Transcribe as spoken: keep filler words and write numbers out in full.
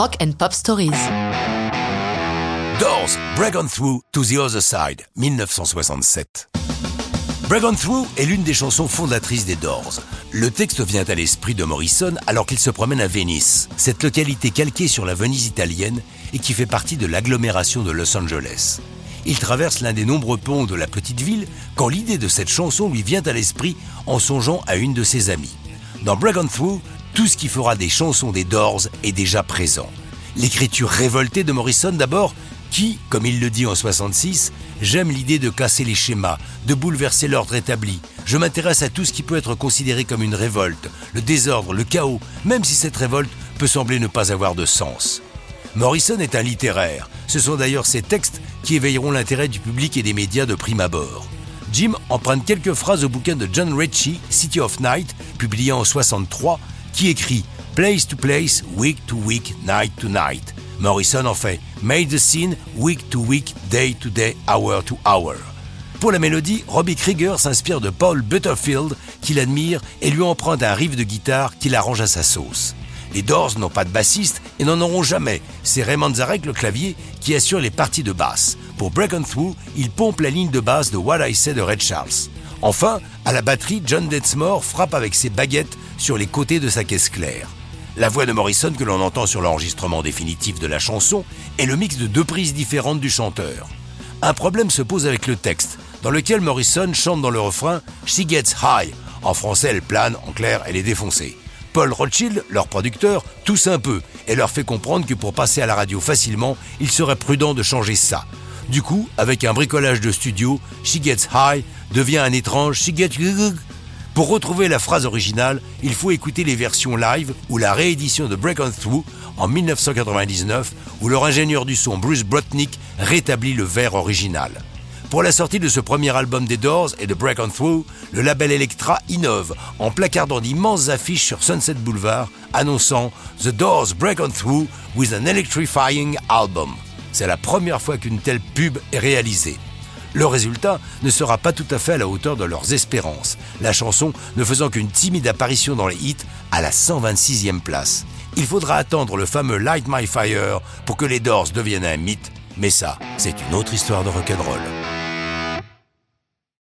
Rock and Pop Stories. Doors, Break On Through to the Other Side, dix-neuf cent soixante-sept. Break On Through est l'une des chansons fondatrices des Doors. Le texte vient à l'esprit de Morrison alors qu'il se promène à Venice, cette localité calquée sur la Venise italienne et qui fait partie de l'agglomération de Los Angeles. Il traverse l'un des nombreux ponts de la petite ville quand l'idée de cette chanson lui vient à l'esprit en songeant à une de ses amies. Dans Break On Through, tout ce qui fera des chansons des Doors est déjà présent. L'écriture révoltée de Morrison d'abord, qui, comme il le dit en soixante-six, « J'aime l'idée de casser les schémas, de bouleverser l'ordre établi. Je m'intéresse à tout ce qui peut être considéré comme une révolte, le désordre, le chaos, même si cette révolte peut sembler ne pas avoir de sens. » Morrison est un littéraire. Ce sont d'ailleurs ses textes qui éveilleront l'intérêt du public et des médias de prime abord. Jim emprunte quelques phrases au bouquin de John Ritchie, « City of Night », publié en soixante-trois, qui écrit « Place to place, week to week, night to night ». Morrison en fait « Made the scene, week to week, day to day, hour to hour ». Pour la mélodie, Robbie Krieger s'inspire de Paul Butterfield, qu'il admire et lui emprunte un riff de guitare qu'il arrange à sa sauce. Les Doors n'ont pas de bassiste et n'en auront jamais. C'est Ray Manzarek, le clavier, qui assure les parties de basse. Pour Break On Through, il pompe la ligne de basse de What I Say de Ray Charles. Enfin, à la batterie, John Densmore frappe avec ses baguettes sur les côtés de sa caisse claire. La voix de Morrison que l'on entend sur l'enregistrement définitif de la chanson est le mix de deux prises différentes du chanteur. Un problème se pose avec le texte, dans lequel Morrison chante dans le refrain « She gets high ». En français, elle plane, en clair, elle est défoncée. Paul Rothschild, leur producteur, tousse un peu et leur fait comprendre que pour passer à la radio facilement, il serait prudent de changer ça. Du coup, avec un bricolage de studio, « She gets high » devient un étrange « She gets high ». Pour retrouver la phrase originale, il faut écouter les versions live ou la réédition de Break On Through en dix-neuf cent quatre-vingt-dix-neuf où leur ingénieur du son Bruce Botnick rétablit le vers original. Pour la sortie de ce premier album des Doors et de Break On Through, le label Elektra innove en placardant d'immenses affiches sur Sunset Boulevard annonçant « The Doors Break On Through with an electrifying album ». C'est la première fois qu'une telle pub est réalisée. Le résultat ne sera pas tout à fait à la hauteur de leurs espérances, la chanson ne faisant qu'une timide apparition dans les hits à la cent vingt-sixième place. Il faudra attendre le fameux Light My Fire pour que les Doors deviennent un mythe, mais ça, c'est une autre histoire de rock'n'roll.